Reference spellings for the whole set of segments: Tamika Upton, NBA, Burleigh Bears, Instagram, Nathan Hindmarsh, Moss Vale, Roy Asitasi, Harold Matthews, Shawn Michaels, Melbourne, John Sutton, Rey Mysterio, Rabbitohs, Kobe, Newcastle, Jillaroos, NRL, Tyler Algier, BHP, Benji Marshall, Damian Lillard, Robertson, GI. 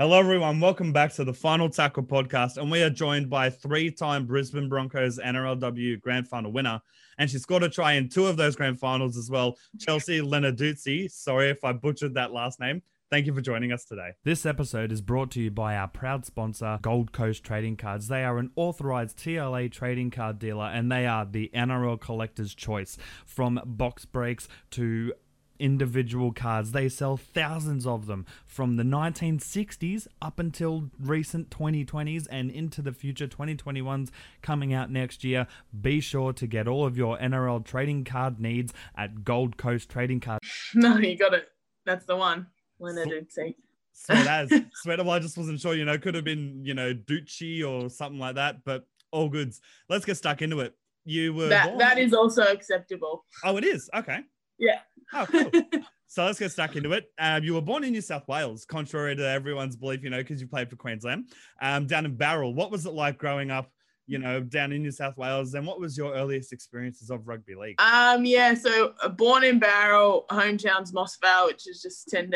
Hello, everyone. Welcome back to the Final Tackle podcast. And we are joined by three-time Brisbane Broncos NRLW grand final winner. And she scored a try in two of those grand finals as well. Chelsea Lenarduzzi. Sorry if I butchered that last name. Thank you for joining us today. This episode is brought to you by our proud sponsor, Gold Coast Trading Cards. They are an authorized TLA trading card dealer, and they are the NRL collector's choice. From box breaks to individual cards, they sell thousands of them from the 1960s up until recent 2020s and into the future 2021s coming out next year. Be sure to get all of your NRL trading card needs at Gold Coast Trading Cards. No, you got it. That's the one. Lenarduzzi. Sweat, I just wasn't sure, could have been, Ducci or something like that, but all goods. Let's get stuck into it. That is also acceptable. Oh, it is? Okay. Yeah. Oh, cool. So let's get stuck into it. You were born in New South Wales, contrary to everyone's belief, because you played for Queensland, down in Barrow. What was it like growing up, down in New South Wales? And what was your earliest experiences of rugby league? So born in Barrow, hometown's Moss Vale, which is just 10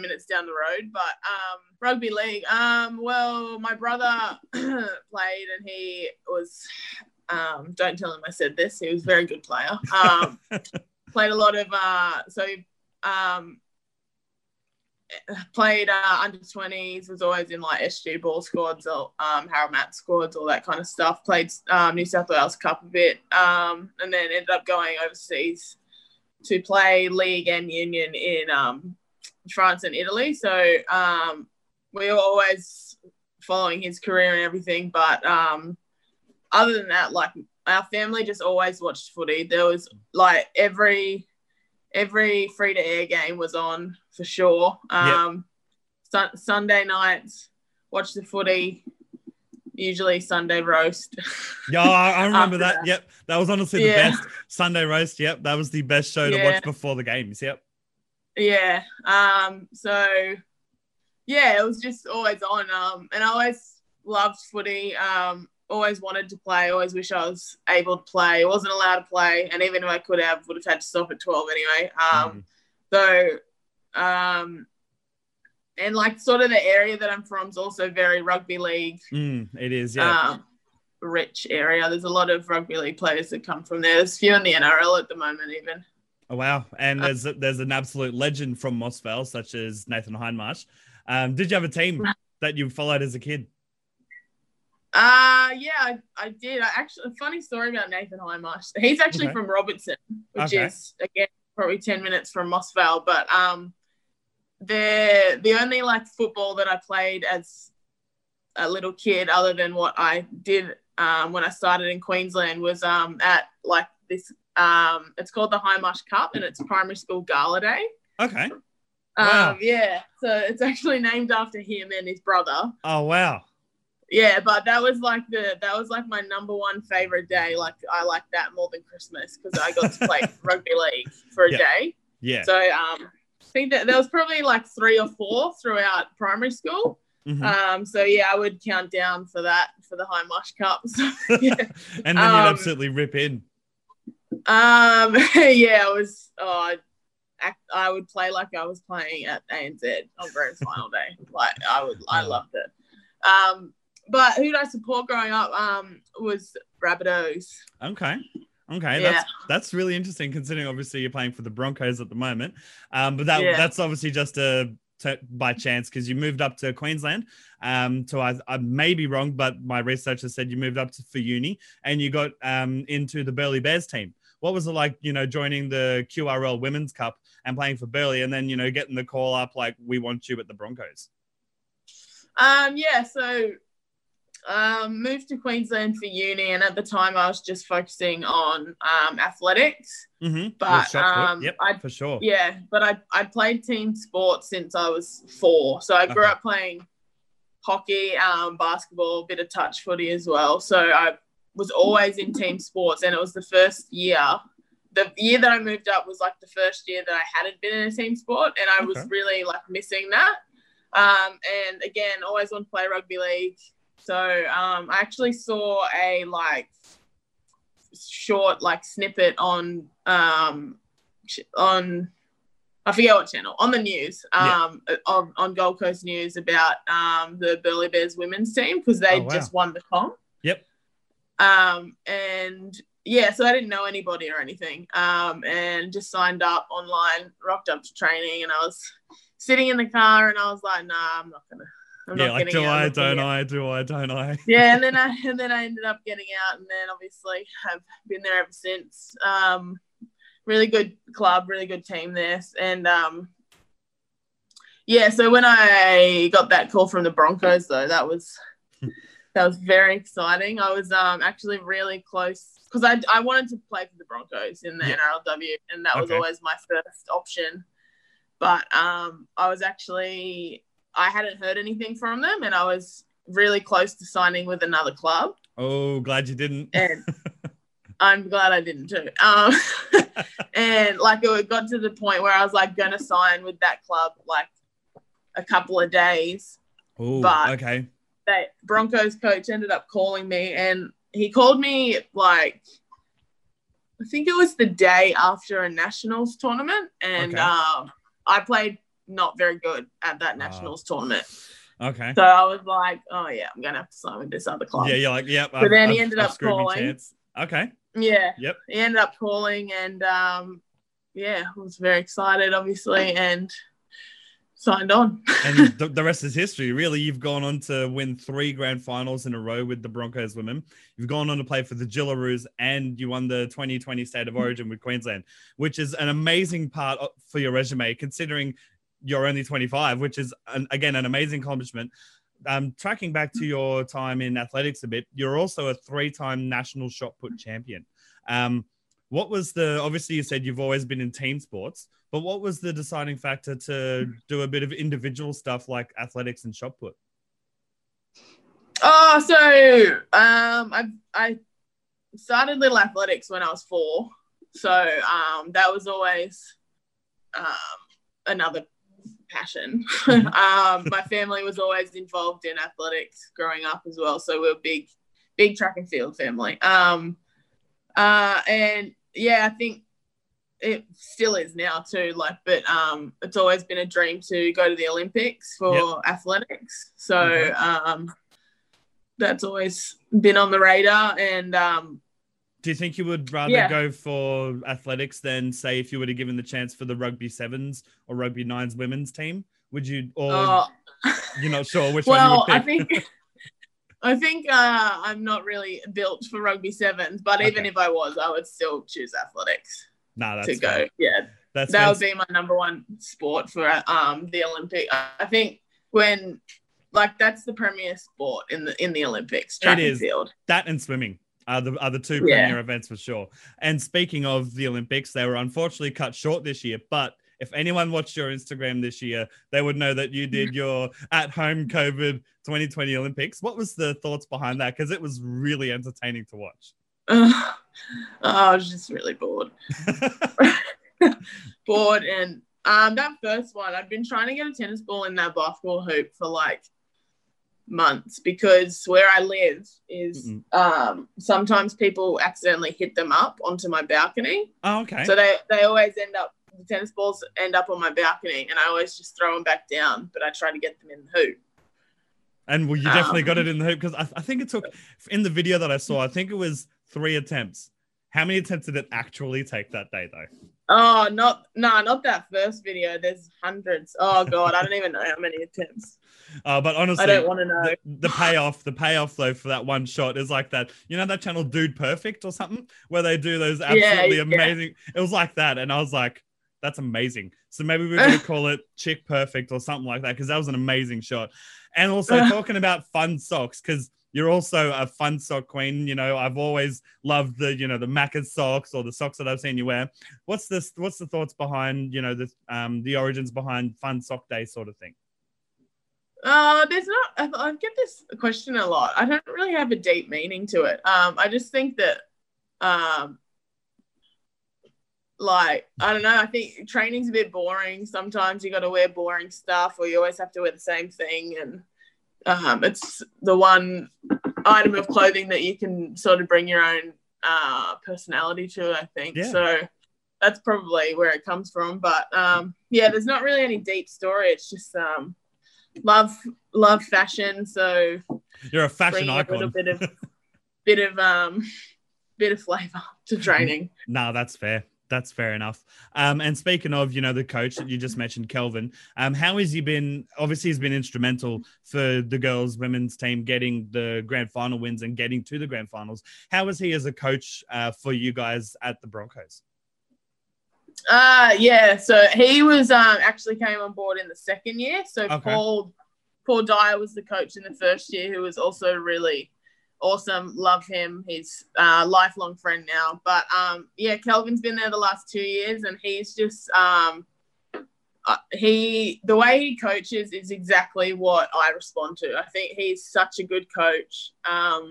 minutes down the road. But rugby league, my brother played and he was, don't tell him I said this, he was a very good player. Played a lot of, played under-20s, was always in like SG Ball squads, or Harold Matthews squads, all that kind of stuff. Played New South Wales Cup a bit, and then ended up going overseas to play league and union in France and Italy. So we were always following his career and everything. But other than that, our family just always watched footy. There was like every free-to-air game was on for sure. Yep. Sunday nights, watch the footy, usually Sunday roast. Yeah, I remember that. Yep, that was honestly the best. Sunday roast, yep, that was the best show to watch before the games, yep. Yeah, it was just always on. And I always loved footy. Always wanted to play, always wish I was able to play, wasn't allowed to play, and even if I could have, would have had to stop at 12 anyway. Sort of the area that I'm from is also very rugby league. It is, yeah. Rich area. There's a lot of rugby league players that come from there. There's few in the NRL at the moment even. Oh, wow. And there's an absolute legend from Moss Vale, such as Nathan Hindmarsh. Did you have a team that you followed as a kid? I did. I actually, funny story about Nathan Hindmarsh. He's actually from Robertson, which is again probably 10 minutes from Moss Vale. But the only football that I played as a little kid, other than what I did when I started in Queensland, was at this. It's called the Hindmarsh Cup, and it's primary school gala day. Okay. Wow. So it's actually named after him and his brother. Oh wow. Yeah, but that was my number one favorite day. I liked that more than Christmas because I got to play rugby league for a day. Yeah. So I think that there was probably three or four throughout primary school. Mm-hmm. I would count down for that for the Hindmarsh Cup. So, yeah. And then you'd absolutely rip in. I would play like I was playing at ANZ on grand final day. I loved it. But who did I support growing up was Rabbitohs. Okay. Yeah. That's really interesting considering obviously you're playing for the Broncos at the moment. That's obviously just by chance because you moved up to Queensland. I may be wrong, but my research has said you moved up for uni and you got into the Burleigh Bears team. What was it like, joining the QRL Women's Cup and playing for Burleigh and then, getting the call up we want you at the Broncos? Moved to Queensland for uni, and at the time I was just focusing on athletics. Mm-hmm. But for sure. Yeah, but I played team sports since I was 4, so I grew up playing hockey, basketball, a bit of touch footy as well. So I was always in team sports, and it was the first year. The year that I moved up was the first year that I hadn't been in a team sport, and I was really missing that. And again, always want to play rugby league. So I actually saw a short snippet on I forget what channel, on the news, on Gold Coast News about the Burleigh Bears women's team because they just won the comp. Yep. And yeah, so I didn't know anybody or anything, and just signed up online, rocked up to training, and I was sitting in the car and I was like, nah, I'm not gonna. Don't I? Yeah, and then I ended up getting out, and then obviously have been there ever since. Really good club, really good team there, and yeah. So when I got that call from the Broncos, though, that was very exciting. I was actually really close because I wanted to play for the Broncos in the NRLW, and that was always my first option. But I hadn't heard anything from them, and I was really close to signing with another club. Oh, glad you didn't. And I'm glad I didn't too. And like it got to the point where I was like going to sign with that club like a couple of days. Oh, okay. That Broncos coach ended up calling me, and he called me like I think it was the day after a Nationals tournament, and I played not very good at that Nationals tournament. Okay. So I was like, oh, yeah, I'm going to have to sign with this other club. Yeah, you're like, yep. But then he ended up calling. Okay. Yeah. Yep. He ended up calling, and, yeah, I was very excited, obviously, and signed on. And the rest is history. Really, you've gone on to win 3 grand finals in a row with the Broncos women. You've gone on to play for the Gillaroos, and you won the 2020 State of Origin with Queensland, which is an amazing part for your resume, considering you're only 25, which is, again, an amazing accomplishment. Tracking back to your time in athletics a bit, you're also a 3-time national shot put champion. What was obviously you said you've always been in team sports, but what was the deciding factor to do a bit of individual stuff like athletics and shot put? Oh, so I started little athletics when I was 4. So that was always another passion. My family was always involved in athletics growing up as well, so we're a big track and field family, and yeah, I think it still is now too, like, but it's always been a dream to go to the Olympics for athletics, so that's always been on the radar. And do you think you would rather go for athletics than, say, if you were to given the chance for the rugby 7s or rugby 9s women's team? Would you, or you're not sure which one you would pick? I think I'm not really built for rugby 7s, but even if I was, I would still choose athletics. Fair. Yeah, that would be my number one sport for the Olympic. I think when, like, that's the premier sport in the Olympics, track and field. That and swimming are the 2 premier events for sure. And speaking of the Olympics, they were unfortunately cut short this year, but if anyone watched your Instagram this year, they would know that you did your at-home COVID 2020 Olympics. What was the thoughts behind that? Because it was really entertaining to watch. I was just really bored. Bored. And that first one, I've been trying to get a tennis ball in that basketball hoop for like months, because where I live is sometimes people accidentally hit them up onto my balcony. Oh, okay. So they always end up, the tennis balls end up on my balcony, and I always just throw them back down, but I try to get them in the hoop. And well, you definitely got it in the hoop, because I think it took, in the video that I saw, I think it was 3 attempts. How many attempts did it actually take that day, though? Oh, not that first video. There's hundreds. Oh, God, I don't even know how many attempts. But honestly, I don't want to know. The payoff, though, for that one shot is like that. You know that channel Dude Perfect or something, where they do those absolutely amazing. It was like that, and I was like, that's amazing. So maybe we're going to call it Chick Perfect or something like that, because that was an amazing shot. And also talking about fun socks, because you're also a fun sock queen. You know, I've always loved the, you know, the Macca's socks or the socks that I've seen you wear. What's the thoughts behind, you know, the origins behind Fun Sock Day sort of thing? There's not, I get this question a lot. I don't really have a deep meaning to it. I just think that, like, I don't know, I think training's a bit boring. Sometimes you got to wear boring stuff, or you always have to wear the same thing, and it's the one item of clothing that you can sort of bring your own personality to, I think. Yeah. So that's probably where it comes from. But yeah, there's not really any deep story. It's just love fashion. So you're a fashion icon. A bit of flavor to training. No, that's fair. That's fair enough. And speaking of, you know, the coach that you just mentioned, Kelvin, how has he been? Obviously, he's been instrumental for the girls' women's team getting the grand final wins and getting to the grand finals. How is he as a coach for you guys at the Broncos? Yeah, so he was actually came on board in the second year. So okay. Paul Dyer was the coach in the first year, who was also really awesome. Love him. He's a lifelong friend now. But, yeah, Kelvin's been there the last 2 years, and he's just the way he coaches is exactly what I respond to. I think he's such a good coach. I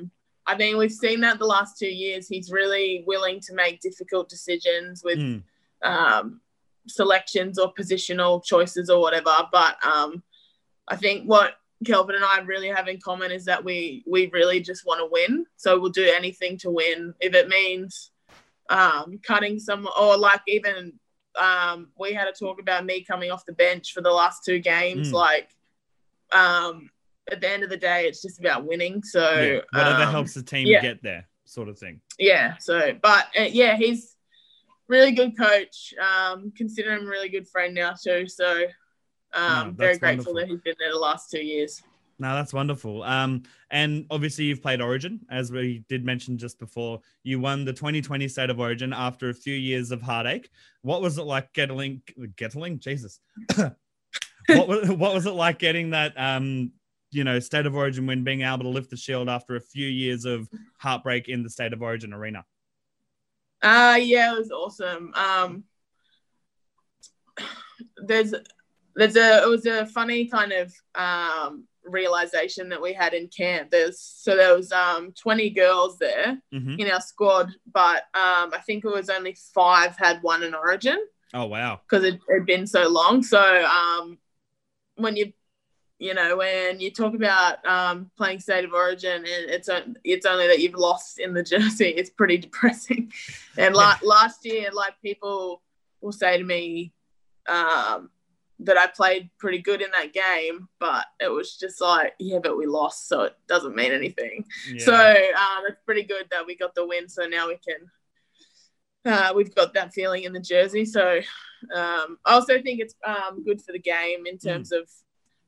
mean, we've seen that the last 2 years. He's really willing to make difficult decisions with selections or positional choices or whatever. But I think what Kelvin and I really have in common is that we really just want to win. So we'll do anything to win. If it means cutting some, or like even we had a talk about me coming off the bench for the last two games. Like at the end of the day, it's just about winning. So yeah, whatever helps the team get there, sort of thing. Yeah. So, but yeah, he's really good coach. Consider him a really good friend now too. So very grateful that he's been there the last 2 years. No, that's wonderful. And obviously you've played Origin, as we did mention just before. You won the 2020 State of Origin after a few years of heartache. What was it like getting Jesus. what was it like getting that, State of Origin win, being able to lift the shield after a few years of heartbreak in the State of Origin arena? Yeah, it was awesome. It was a funny kind of realization that we had in camp. There was 20 girls there in our squad, but I think it was only 5 had won an Origin. Oh wow! Because it had been so long. So when you talk about playing State of Origin and it's only that you've lost in the jersey, it's pretty depressing. And last year, people will say to me, that I played pretty good in that game, but it was just but we lost, so it doesn't mean anything. Yeah. So it's pretty good that we got the win. So now we can, we've got that feeling in the jersey. So I also think it's good for the game in terms of,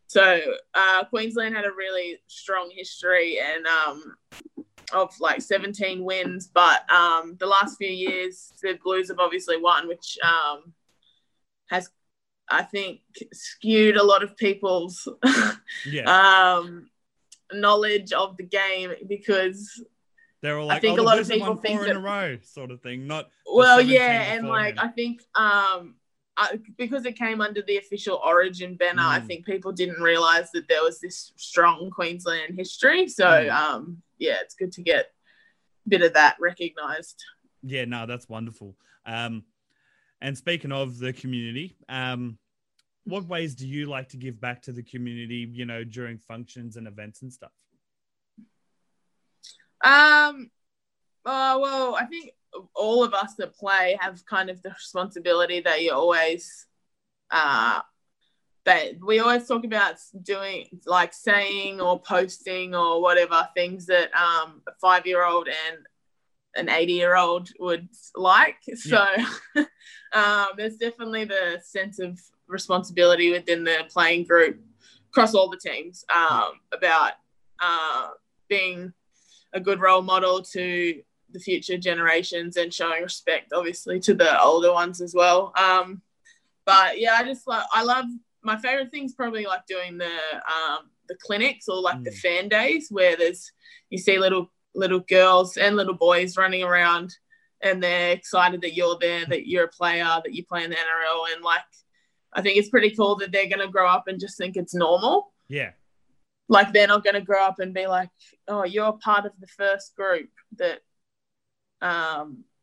so Queensland had a really strong history and of 17 wins, but the last few years the Blues have obviously won, which has, I think, skewed a lot of people's knowledge of the game, because they're all like, I think a lot of people think that, in a row sort of thing. Not well, yeah, and I think because it came under the official Origin banner, I think people didn't realise that there was this strong Queensland history. So it's good to get a bit of that recognised. Yeah, no, that's wonderful. And speaking of the community, what ways do you like to give back to the community, during functions and events and stuff? Well, I think all of us that play have kind of the responsibility that you always that we always talk about doing, saying or posting or whatever, things that a 5-year-old and an 80-year-old would like. So there's definitely the sense of responsibility within the playing group across all the teams about being a good role model to the future generations and showing respect, obviously, to the older ones as well. But yeah, I love, my favorite thing's probably doing the clinics or the fan days where you see little girls and little boys running around and they're excited that you're there, that you're a player, that you play in the NRL. And I think it's pretty cool that they're going to grow up and just think it's normal. Yeah. They're not going to grow up and be like, oh, you're part of the first group that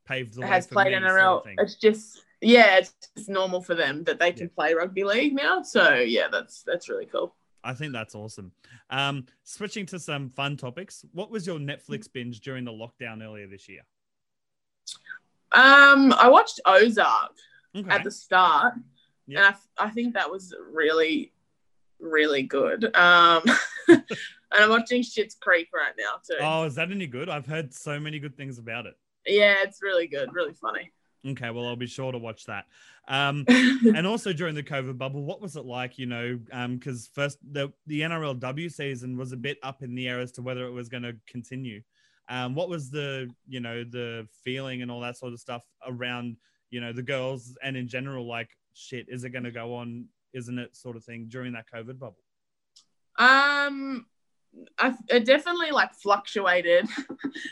paved the way has played NRL. It's just, it's just normal for them that they can play rugby league now. So yeah, that's really cool. I think that's awesome. Switching to some fun topics, what was your Netflix binge during the lockdown earlier this year? I watched Ozark at the start, and I think that was really, really good. And I'm watching Schitt's Creek right now too. Oh, is that any good? I've heard so many good things about it. Yeah, it's really good, really funny. Okay, well, I'll be sure to watch that. And also during the COVID bubble, what was it like, you know, because first the NRLW season was a bit up in the air as to whether it was going to continue. What was the, you know, the feeling and all that sort of stuff around, you know, the girls and in general, like, shit, is it going to go on, isn't it, sort of thing during that COVID bubble? It definitely, like, fluctuated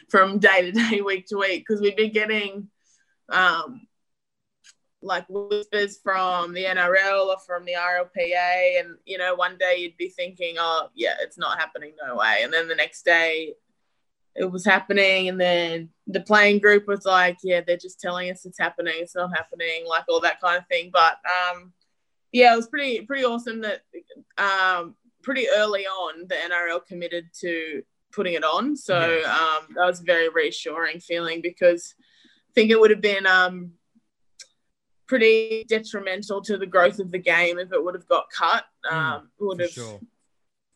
from day to day, week to week, because we'd be getting like whispers from the NRL or from the RLPA, and you know, one day you'd be thinking, oh yeah, it's not happening, no way, and then the next day it was happening, and then the playing group was like, yeah, they're just telling us it's happening, it's not happening, like all that kind of thing. But yeah, it was pretty awesome that pretty early on the NRL committed to putting it on, so that was a very reassuring feeling, because I think it would have been pretty detrimental to the growth of the game if it would have got cut. Sure.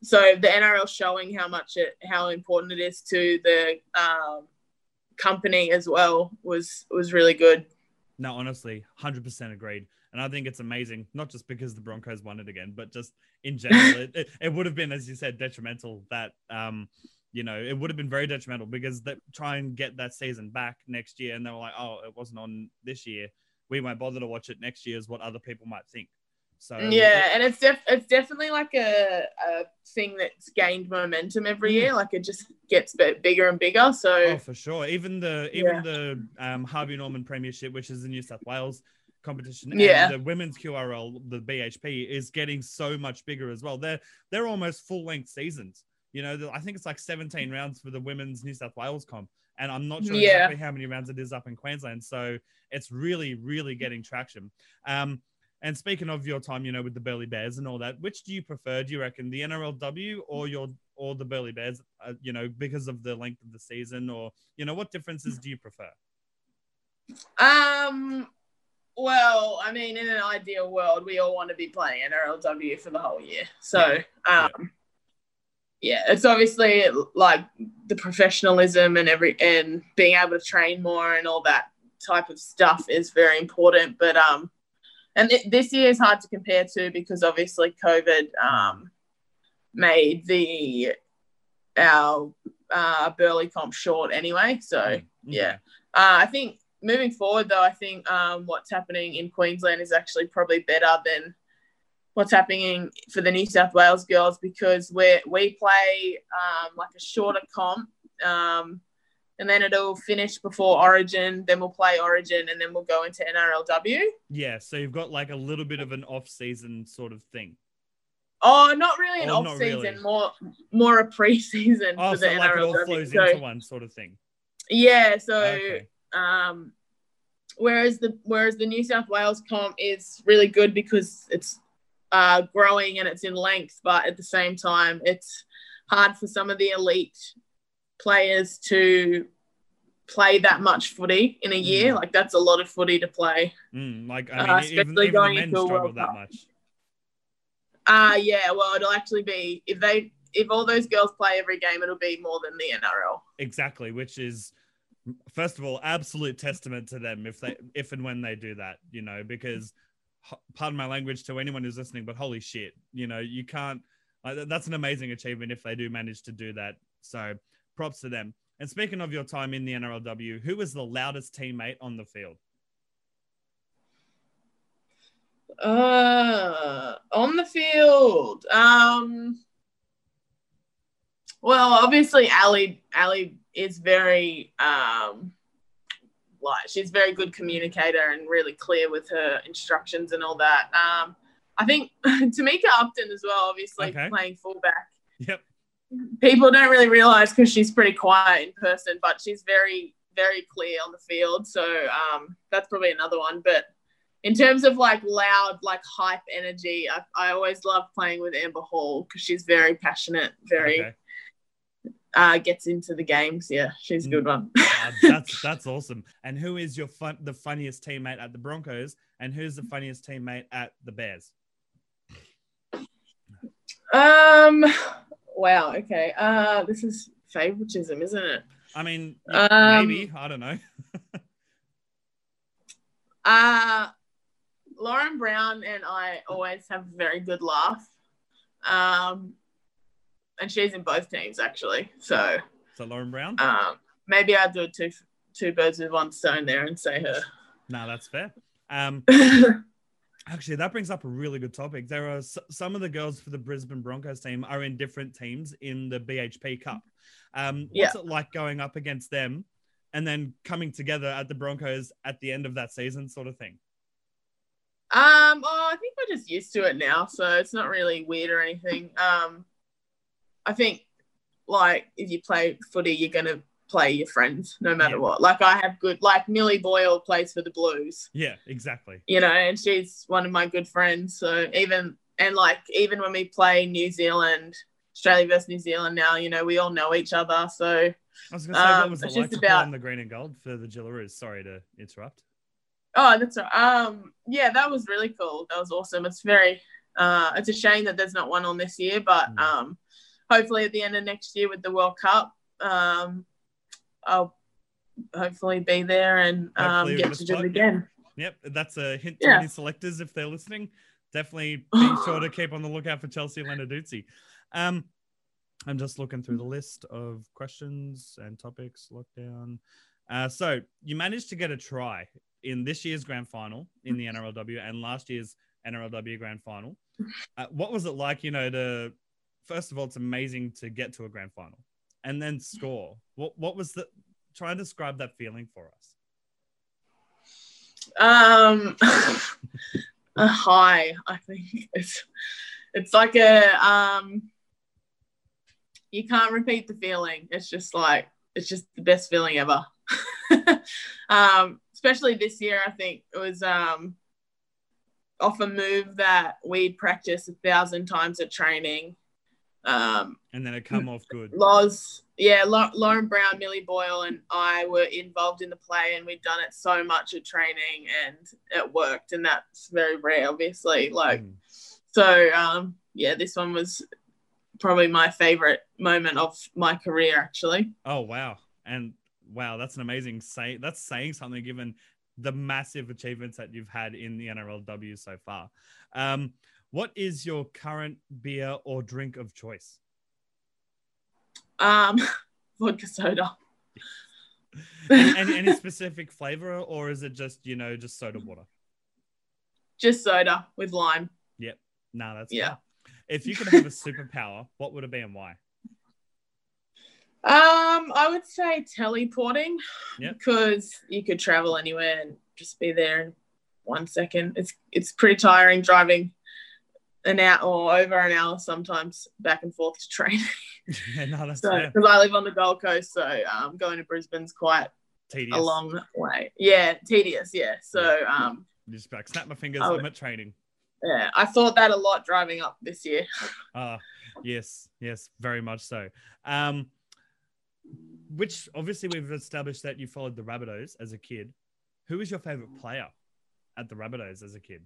So the NRL showing how important it is to the company as well was really good. No, honestly, 100% agreed. And I think it's amazing, not just because the Broncos won it again, but just in general. it would have been, as you said, detrimental that you know, it would have been very detrimental, because they try and get that season back next year and they were like, oh, it wasn't on this year, we won't bother to watch it next year, is what other people might think. So yeah, and it's definitely like a thing that's gained momentum every year. Like it just gets bigger and bigger. So for sure, even the Harvey Norman Premiership, which is the New South Wales competition, and the women's QRL, the BHP, is getting so much bigger as well. They're almost full length seasons. You know, I think it's like 17 rounds for the women's New South Wales comp, and I'm not sure exactly how many rounds it is up in Queensland. So it's really, really getting traction. And speaking of your time, you know, with the Burleigh Bears and all that, which do you prefer? Do you reckon the NRLW or the Burleigh Bears? You know, because of the length of the season, or you know, what differences do you prefer? Well, I mean, in an ideal world, we all want to be playing NRLW for the whole year. So. Yeah, it's obviously like the professionalism and being able to train more and all that type of stuff is very important. But and this year is hard to compare to, because obviously COVID made our Burleigh comp short anyway. So yeah, I think moving forward though, I think what's happening in Queensland is actually probably better than what's happening for the New South Wales girls, because we play like a shorter comp, and then it'll finish before Origin, then we'll play Origin, and then we'll go into NRLW. Yeah, so you've got like a little bit of an off-season sort of thing. Oh, not really an off-season, really. more a pre-season for the NRLW. Like it all flows into one sort of thing. Yeah, so... Okay. Whereas the New South Wales comp is really good because it's... growing and it's in length, but at the same time it's hard for some of the elite players to play that much footy in a year. Like that's a lot of footy to play. Like I mean, especially even going the men into a World Cup. Much. Yeah, well, it'll actually be if all those girls play every game, it'll be more than the NRL. Exactly, which is first of all absolute testament to them if and when they do that, you know, because. Pardon my language to anyone who's listening, but holy shit, you know, you can't, that's an amazing achievement if they do manage to do that. So props to them. And speaking of your time in the NRLW, who was the loudest teammate on the field? On the field. Well, obviously Ali is very, like she's a very good communicator and really clear with her instructions and all that. I think Tamika Upton as well, obviously playing fullback. Yep. People don't really realise because she's pretty quiet in person, but she's very, very clear on the field. So that's probably another one. But in terms of like loud, like hype energy, I always love playing with Amber Hall because she's very passionate, very gets into the games. Yeah, she's a good one. That's awesome. And who is your the funniest teammate at the Broncos, and who's the funniest teammate at the Bears? Wow. Okay. This is favoritism, isn't it? I mean, maybe, I don't know. Lauren Brown and I always have a very good laugh. And she's in both teams, actually. So Lauren Brown? Maybe I'd do a two birds with one stone there and say her. No, that's fair. Actually, that brings up a really good topic. There are some of the girls for the Brisbane Broncos team are in different teams in the BHP Cup. What's it like going up against them and then coming together at the Broncos at the end of that season sort of thing? I think we're just used to it now, so it's not really weird or anything. I think, like, if you play footy, you're going to play your friends no matter what. Like, I have good, like, Millie Boyle plays for the Blues. Yeah, exactly. You know, and she's one of my good friends. So even when we play New Zealand, Australia versus New Zealand now, you know, we all know each other. So I was going to say, what was it like to play on the green and gold for the Gillaroos? Sorry to interrupt. Oh, that's all right. Yeah, that was really cool. That was awesome. It's very, it's a shame that there's not one on this year, but hopefully at the end of next year with the World Cup, I'll hopefully be there and get to do it again. Yep, that's a hint to any selectors if they're listening. Definitely be sure to keep on the lookout for Chelsea Lanaduzzi. I'm just looking through the list of questions and topics, lockdown. So you managed to get a try in this year's grand final in the NRLW and last year's NRLW grand final. What was it like, you know, first of all, it's amazing to get to a grand final and then score. What was try and describe that feeling for us. A high, I think. It's like you can't repeat the feeling. It's just the best feeling ever. Especially this year, I think it was off a move that we'd practiced 1,000 times at training. And then it come off good. Lauren Brown, Millie Boyle and I were involved in the play, and we'd done it so much at training and it worked, and that's very rare, obviously. This one was probably my favourite moment of my career, actually. Oh, wow. And wow, that's an amazing say. That's saying something given the massive achievements that you've had in the NRLW so far. What is your current beer or drink of choice? Vodka soda. Any specific flavour, or is it just, you know, just soda water? Just soda with lime. Yep. No, that's fair. If you could have a superpower, what would it be and why? I would say teleporting because you could travel anywhere and just be there in 1 second. It's pretty tiring driving an hour or over an hour sometimes back and forth to training. Yeah, no, that's fair. Because I live on the Gold Coast, so going to Brisbane's quite tedious. A long way. Yeah, tedious, yeah. So just back, snap my fingers, I'm at training. Yeah, I thought that a lot driving up this year. Yes, very much so. Which obviously we've established that you followed the Rabbitohs as a kid. Who was your favourite player at the Rabbitohs as a kid?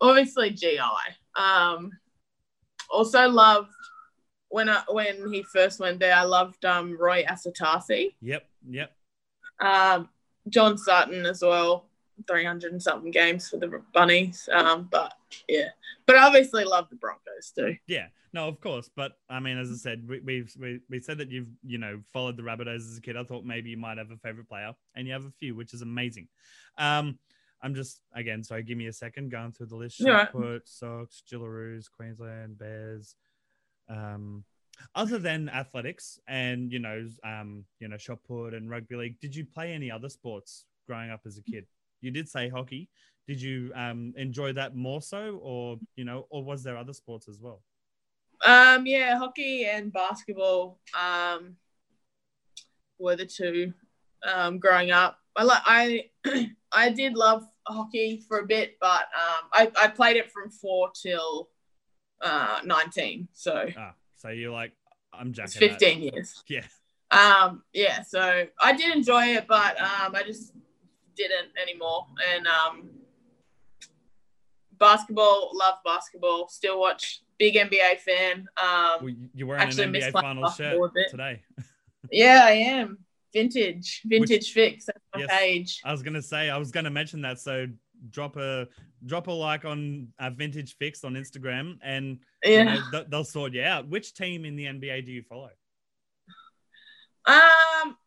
Obviously GI. Also loved when he first went there. I loved Roy Asitasi. Yep. John Sutton as well. 300 and something games for the Bunnies. But I obviously love the Broncos too. Yeah, no, of course. But I mean, as I said, we said that you've, you know, followed the Rabbitohs as a kid. I thought maybe you might have a favorite player, and you have a few, which is amazing. I'm just, again, sorry, give me a second, going through the list. Right. Sox, Gillaroos, Queensland, Bears. Other than athletics and, you know, shot put and rugby league, did you play any other sports growing up as a kid? You did say hockey. Did you enjoy that more so, or, you know, or was there other sports as well? Hockey and basketball were the two growing up. I did love hockey for a bit, but I played it from 4 till 19. So so you're like, I'm jacking it's 15 that. Years. Yeah. Yeah, so I did enjoy it, but I just didn't anymore. And basketball, love basketball. Still watch, big NBA fan. Well, you were in an NBA final shirt today. Yeah, I am. Vintage Fix. That's my page. I was gonna mention that. So drop a like on Vintage Fix on Instagram, and they'll sort you out. Which team in the NBA do you follow?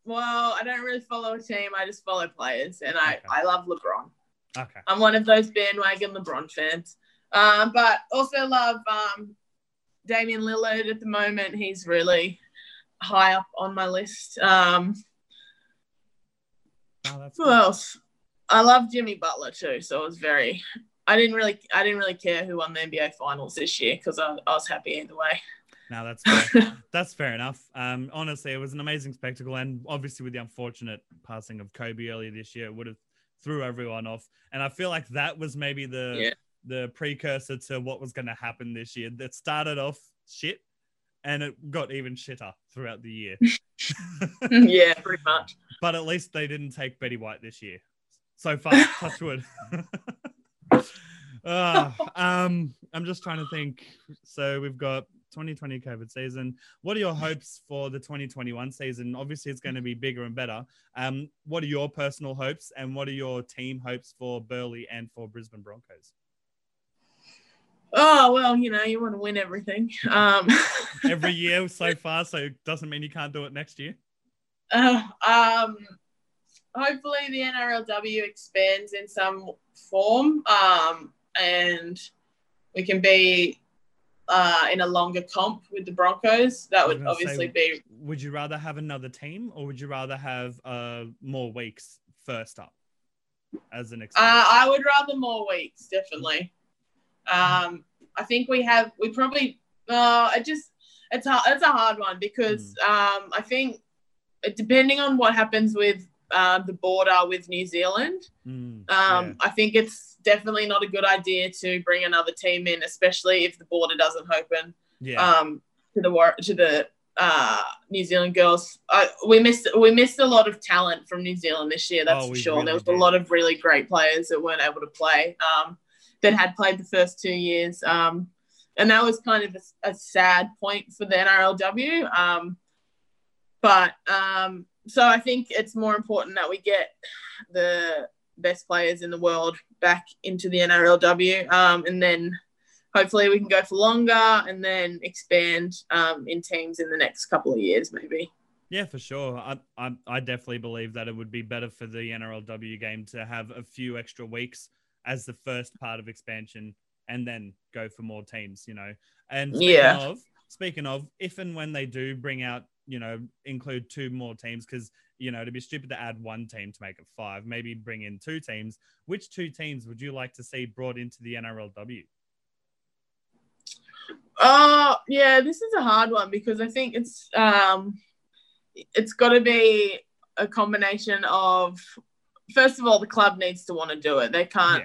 Well, I don't really follow a team. I just follow players, and I love LeBron. Okay. I'm one of those bandwagon LeBron fans. But also love Damian Lillard at the moment. He's really high up on my list. Who else? I love Jimmy Butler too. So it was very. I didn't really care who won the NBA Finals this year because I was happy either way. No, that's fair. That's fair enough. Honestly, it was an amazing spectacle, and obviously with the unfortunate passing of Kobe earlier this year, it would have threw everyone off. And I feel like that was maybe the precursor to what was going to happen this year. That started off shit, and it got even shitter throughout the year. Yeah, pretty much. But at least they didn't take Betty White this year. So far, touch wood. I'm just trying to think. So we've got 2020 COVID season. What are your hopes for the 2021 season? Obviously, it's going to be bigger and better. What are your personal hopes, and what are your team hopes for Burleigh and for Brisbane Broncos? Oh, well, you want to win everything. Every year so far, so it doesn't mean you can't do it next year. Hopefully the NRLW expands in some form, and we can be in a longer comp with the Broncos. That would obviously be... Would you rather have another team, or would you rather have more weeks first up as an expansion? I would rather more weeks, definitely. I think it's a hard one because I think depending on what happens with the border with New Zealand, I think it's definitely not a good idea to bring another team in, especially if the border doesn't open to the New Zealand girls. We missed a lot of talent from New Zealand this year, that's for sure. Really, there was a lot of really great players that weren't able to play. That had played the first 2 years. And that was kind of a sad point for the NRLW. So I think it's more important that we get the best players in the world back into the NRLW. And then hopefully we can go for longer and then expand in teams in the next couple of years maybe. Yeah, for sure. I definitely believe that it would be better for the NRLW game to have a few extra weeks as the first part of expansion, and then go for more teams, And speaking of, if and when they do bring out, include 2 more teams, because, it'd be stupid to add 1 team to make it 5, maybe bring in 2 teams. Which 2 teams would you like to see brought into the NRLW? This is a hard one because I think it's got to be a combination of... First of all, the club needs to want to do it. They can't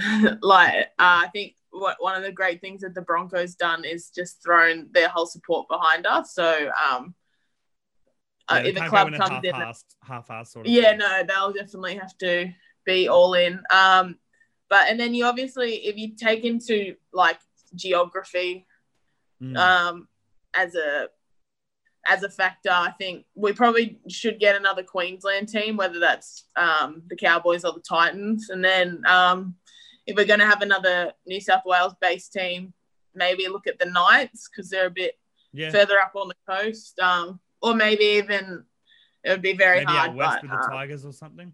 I think one of the great things that the Broncos done is just thrown their whole support behind us. So if the club comes in half-assed sort of thing. No, they'll definitely have to be all in. And then you obviously, if you take into geography as a factor, I think we probably should get another Queensland team, whether that's the Cowboys or the Titans. And then if we're going to have another New South Wales-based team, maybe look at the Knights because they're a bit further up on the coast. Or maybe even it would be very hard. Maybe west with the Tigers or something?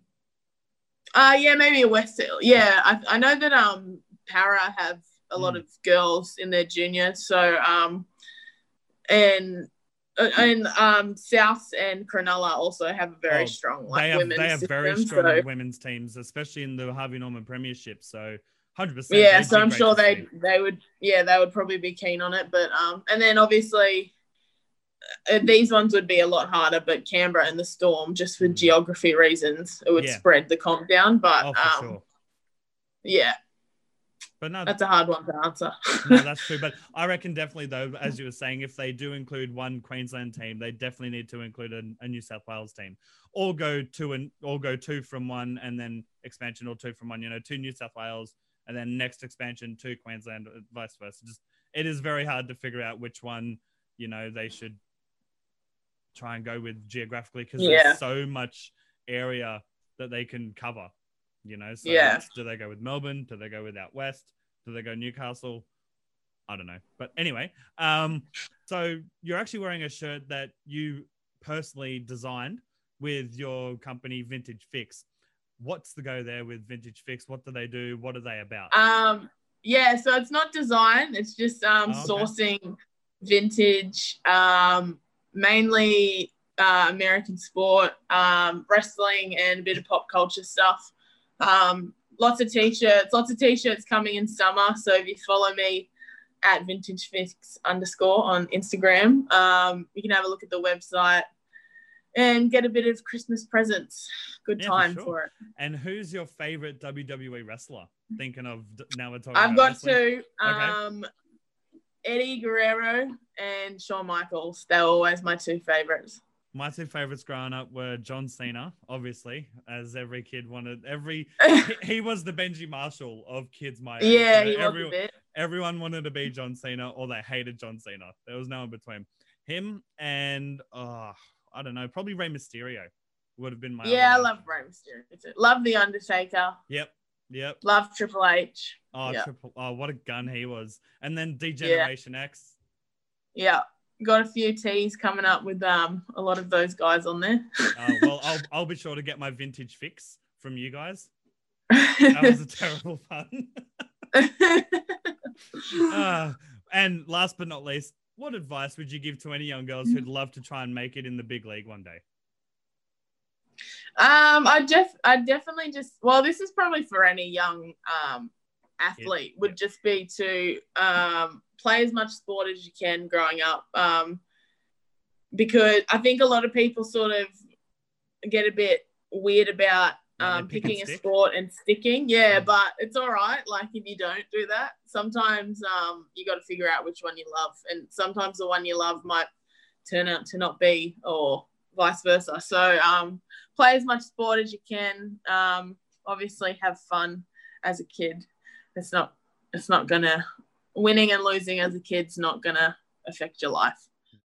Maybe a West. Yeah, I know that Para have a lot of girls in their junior. So, and South and Cronulla also have a very strong women's team. They have very strong women's teams, especially in the Harvey Norman Premiership. So 100%. Yeah, so I'm sure they would probably be keen on it. But and then obviously these ones would be a lot harder, but Canberra and the Storm, just for geography reasons, it would spread the comp down. But yeah. But no, that's a hard one to answer. No, that's true. But I reckon definitely, though, as you were saying, if they do include one Queensland team, they definitely need to include a New South Wales team, or go two and or go two from one, and then expansion, or two from one. You know, two New South Wales, and then next expansion to Queensland, vice versa. Just it is very hard to figure out which one, you know, they should try and go with geographically, because there's so much area that they can cover. You know, so do they go with Melbourne? Do they go with out west? Do they go Newcastle? I don't know. But anyway, so you're actually wearing a shirt that you personally designed with your company, Vintage Fix. What's the go there with Vintage Fix? What do they do? What are they about? Yeah, so it's not design. It's just sourcing vintage, mainly American sport, wrestling, and a bit of pop culture stuff. Lots of t-shirts coming in summer. So if you follow me at vintagefix_ on Instagram, you can have a look at the website and get a bit of Christmas presents. Good time for it. And who's your favorite WWE wrestler? Thinking of now we're talking. I've got wrestling. Two. Eddie Guerrero and Shawn Michaels. They're always my two favorites. My two favorites growing up were John Cena, obviously, as every kid wanted. He was the Benji Marshall of kids my age. Yeah, you know, everyone wanted to be John Cena, or they hated John Cena. There was no in between. Him and I don't know, probably Rey Mysterio would have been my. Yeah, I love Rey Mysterio too. Love the Undertaker. Yep. Love Triple H. What a gun he was! And then D-Generation X. Yeah. Got a few teas coming up with a lot of those guys on there. Well, I'll be sure to get my Vintage Fix from you guys. That was a terrible pun. And last but not least, what advice would you give to any young girls who'd love to try and make it in the big league one day? This is probably for any young athlete, would just be to play as much sport as you can growing up, because I think a lot of people sort of get a bit weird about picking a sport and sticking. Yeah, but it's all right. Like, if you don't do that, sometimes you got to figure out which one you love, and sometimes the one you love might turn out to not be, or vice versa. So play as much sport as you can. Obviously have fun as a kid. Winning and losing as a kid's not gonna affect your life.